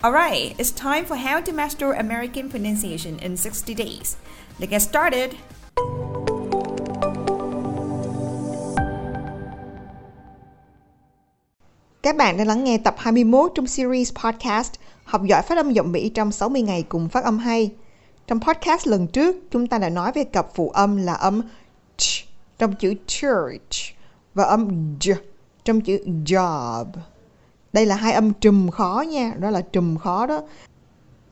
Alright, it's time for How to Master American Pronunciation in 60 Days. Let's get started! Các bạn đang lắng nghe tập 21 trong series podcast Học giỏi phát âm giọng Mỹ trong 60 ngày cùng Phát âm hay. Trong podcast lần trước, chúng ta đã nói về cặp phụ âm là âm ch trong chữ church và âm j trong chữ job. Đây là hai âm trùm khó nha, đó là trùm khó đó.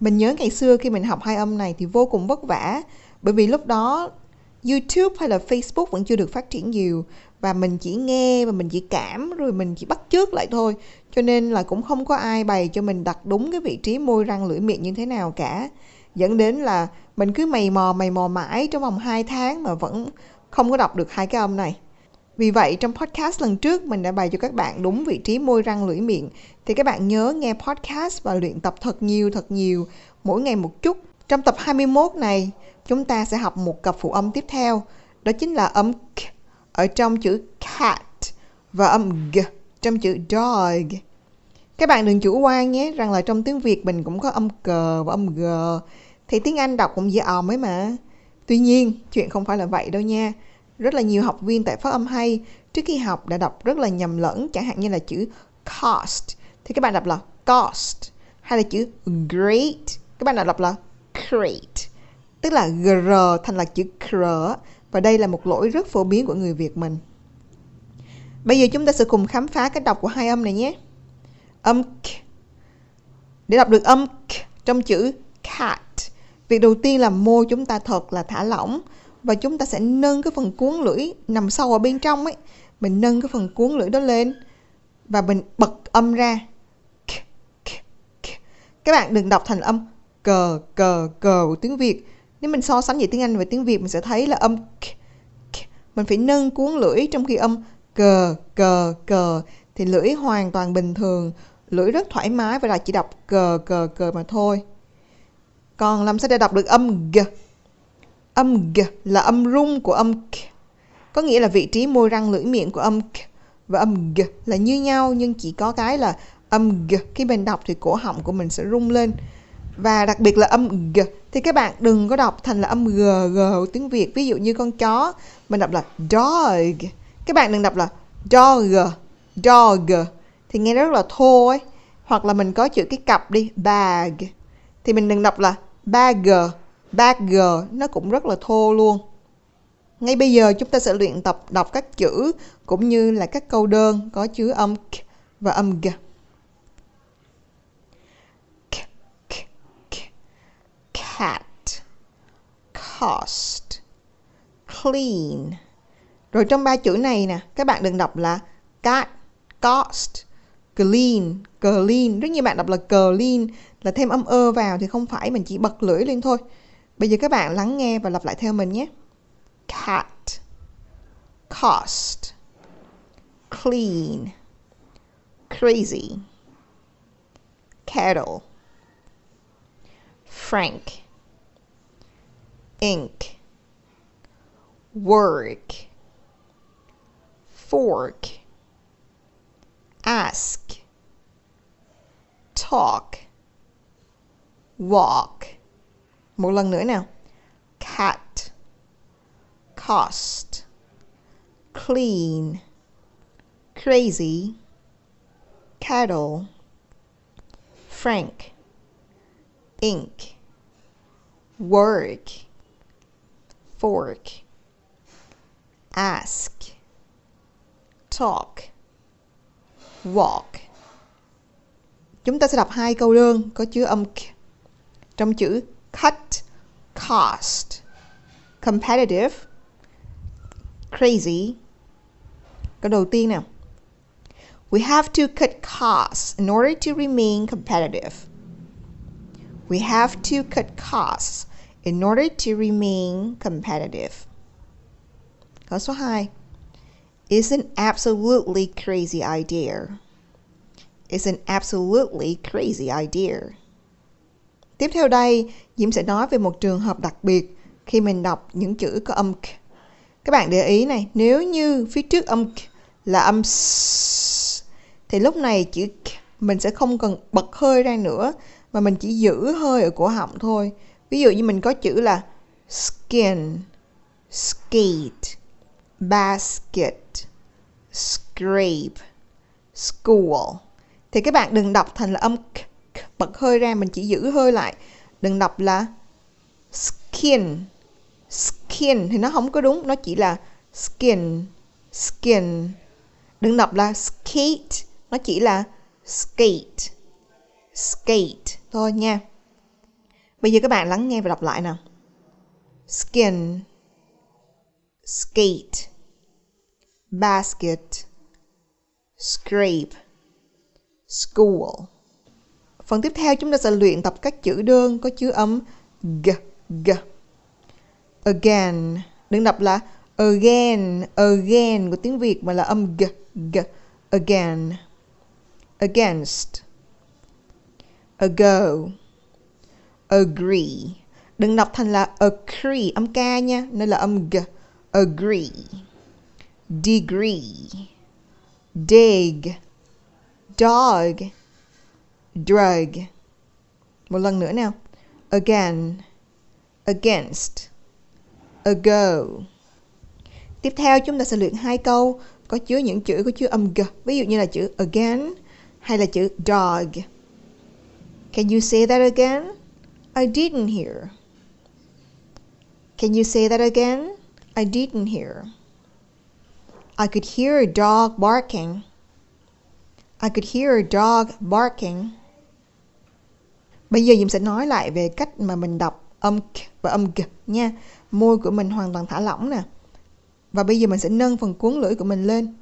Mình nhớ ngày xưa khi mình học hai âm này thì vô cùng vất vả, bởi vì lúc đó YouTube hay là Facebook vẫn chưa được phát triển nhiều, và mình chỉ nghe và mình chỉ cảm rồi mình chỉ bắt chước lại thôi, cho nên là cũng không có ai bày cho mình đặt đúng cái vị trí môi răng lưỡi miệng như thế nào cả, dẫn đến là mình cứ mày mò mãi trong vòng 2 tháng mà vẫn không có đọc được hai cái âm này. Vì vậy trong podcast lần trước mình đã bày cho các bạn đúng vị trí môi răng lưỡi miệng, thì các bạn nhớ nghe podcast và luyện tập thật nhiều, mỗi ngày một chút. Trong tập 21 này, chúng ta sẽ học một cặp phụ âm tiếp theo, đó chính là âm k ở trong chữ cat và âm g trong chữ dog. Các bạn đừng chủ quan nhé, rằng là trong tiếng Việt mình cũng có âm c và âm g, thì tiếng Anh đọc cũng dễ ồm ấy mà. Tuy nhiên, chuyện không phải là vậy đâu nha. Rất là nhiều học viên tại Phát âm hay trước khi học đã đọc rất là nhầm lẫn, chẳng hạn như là chữ cost thì các bạn đọc là cost, hay là chữ great các bạn đọc là crate, tức là gr thành là chữ cr, và đây là một lỗi rất phổ biến của người Việt mình. Bây giờ chúng ta sẽ cùng khám phá cách đọc của hai âm này nhé. Âm k. Để đọc được âm k trong chữ cat, việc đầu tiên là môi chúng ta thật là thả lỏng, và chúng ta sẽ nâng cái phần cuốn lưỡi nằm sâu ở bên trong ấy. Mình nâng cái phần cuốn lưỡi đó lên và mình bật âm ra. Các bạn đừng đọc thành âm cờ của tiếng Việt. Nếu mình so sánh giữa tiếng Anh và tiếng Việt, mình sẽ thấy là âm k, mình phải nâng cuốn lưỡi, trong khi âm cờ thì lưỡi hoàn toàn bình thường, lưỡi rất thoải mái và là chỉ đọc cờ mà thôi. Còn làm sao để đọc được âm g? Âm g là âm rung của âm k, có nghĩa là vị trí môi răng lưỡi miệng của âm k và âm g là như nhau, nhưng chỉ có cái là âm g khi mình đọc thì cổ họng của mình sẽ rung lên. Và đặc biệt là âm g thì các bạn đừng có đọc thành là âm g của tiếng Việt. Ví dụ như con chó mình đọc là dog, các bạn đừng đọc là dog thì nghe rất là thô ấy. Hoặc là mình có chữ cái cặp đi, bag, thì mình đừng đọc là bag, nó cũng rất là thô luôn. Ngay bây giờ chúng ta sẽ luyện tập đọc các chữ cũng như là các câu đơn có chứa âm k và âm g. Cat, cost, clean. Rồi trong ba chữ này nè, các bạn đừng đọc là cat, cost, clean. Rất nhiều bạn đọc là clean, là thêm âm ơ vào, thì không phải, mình chỉ bật lưỡi lên thôi. Bây giờ các bạn lắng nghe và lặp lại theo mình nhé. Cat, cost, clean, crazy, kettle, frank, ink, work, fork, ask, talk, walk. Một lần nữa nào. Cat, cost, clean, crazy, kettle, frank, ink, work, fork, ask, talk, walk. Chúng ta sẽ đọc hai câu đơn có chứa âm k trong chữ cut, cost, competitive, crazy. Câu đầu tiên nào. We have to cut costs in order to remain competitive. We have to cut costs in order to remain competitive. Câu số 2. It's an absolutely crazy idea. It's an absolutely crazy idea. Tiếp theo đây, Diễm sẽ nói về một trường hợp đặc biệt khi mình đọc những chữ có âm k. Các bạn để ý này, nếu như phía trước âm k là âm s, thì lúc này chữ k mình sẽ không cần bật hơi ra nữa, mà mình chỉ giữ hơi ở cổ họng thôi. Ví dụ như mình có chữ là skin, skate, basket, scrape, school. Thì các bạn đừng đọc thành là âm k, bật hơi ra, mình chỉ giữ hơi lại. Đừng đọc là skin, skin thì nó không có đúng, nó chỉ là skin, skin. Đừng đọc là skate, nó chỉ là skate, skate thôi nha. Bây giờ các bạn lắng nghe và đọc lại nào. Skin, skate, basket, scrape, school. Phần tiếp theo chúng ta sẽ luyện tập các chữ đơn có chứa âm g, g. Again, đừng đọc là again, again của tiếng Việt mà là âm g, g. Again, against, ago, agree. Đừng đọc thành là agree, âm k nha, nên là âm g. Agree, degree, dig, dog, drug. Một lần nữa nào. Again, against, ago. Tiếp theo chúng ta sẽ luyện hai câu có chứa những chữ có chứa âm g. Ví dụ như là chữ again hay là chữ dog. Can you say that again? I didn't hear. Can you say that again? I didn't hear. I could hear a dog barking. I could hear a dog barking. Bây giờ Diễm sẽ nói lại về cách mà mình đọc âm k và âm g nha. Môi của mình hoàn toàn thả lỏng nè. Và bây giờ mình sẽ nâng phần cuốn lưỡi của mình lên.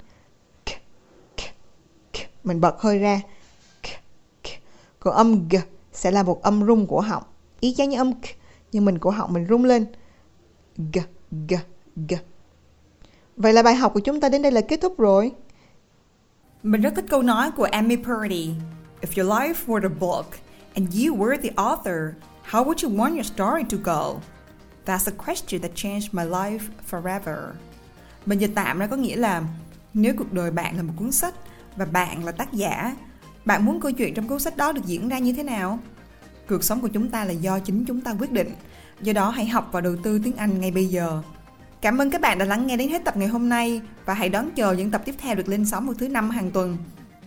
K, k, k. Mình bật hơi ra. K, k. Còn âm g sẽ là một âm rung cổ họng. Ý chang như âm k, nhưng mình cổ họng mình rung lên. G, g, g. Vậy là bài học của chúng ta đến đây là kết thúc rồi. Mình rất thích câu nói của Amy Purdy. If your life were a book and you were the author, how would you want your story to go? That's a question that changed my life forever. Mình dịch tạm ra có nghĩa là nếu cuộc đời bạn là một cuốn sách và bạn là tác giả, bạn muốn câu chuyện trong cuốn sách đó được diễn ra như thế nào? Cuộc sống của chúng ta là do chính chúng ta quyết định. Do đó hãy học và đầu tư tiếng Anh ngay bây giờ. Cảm ơn các bạn đã lắng nghe đến hết tập ngày hôm nay và hãy đón chờ những tập tiếp theo được lên sóng vào thứ Năm hàng tuần.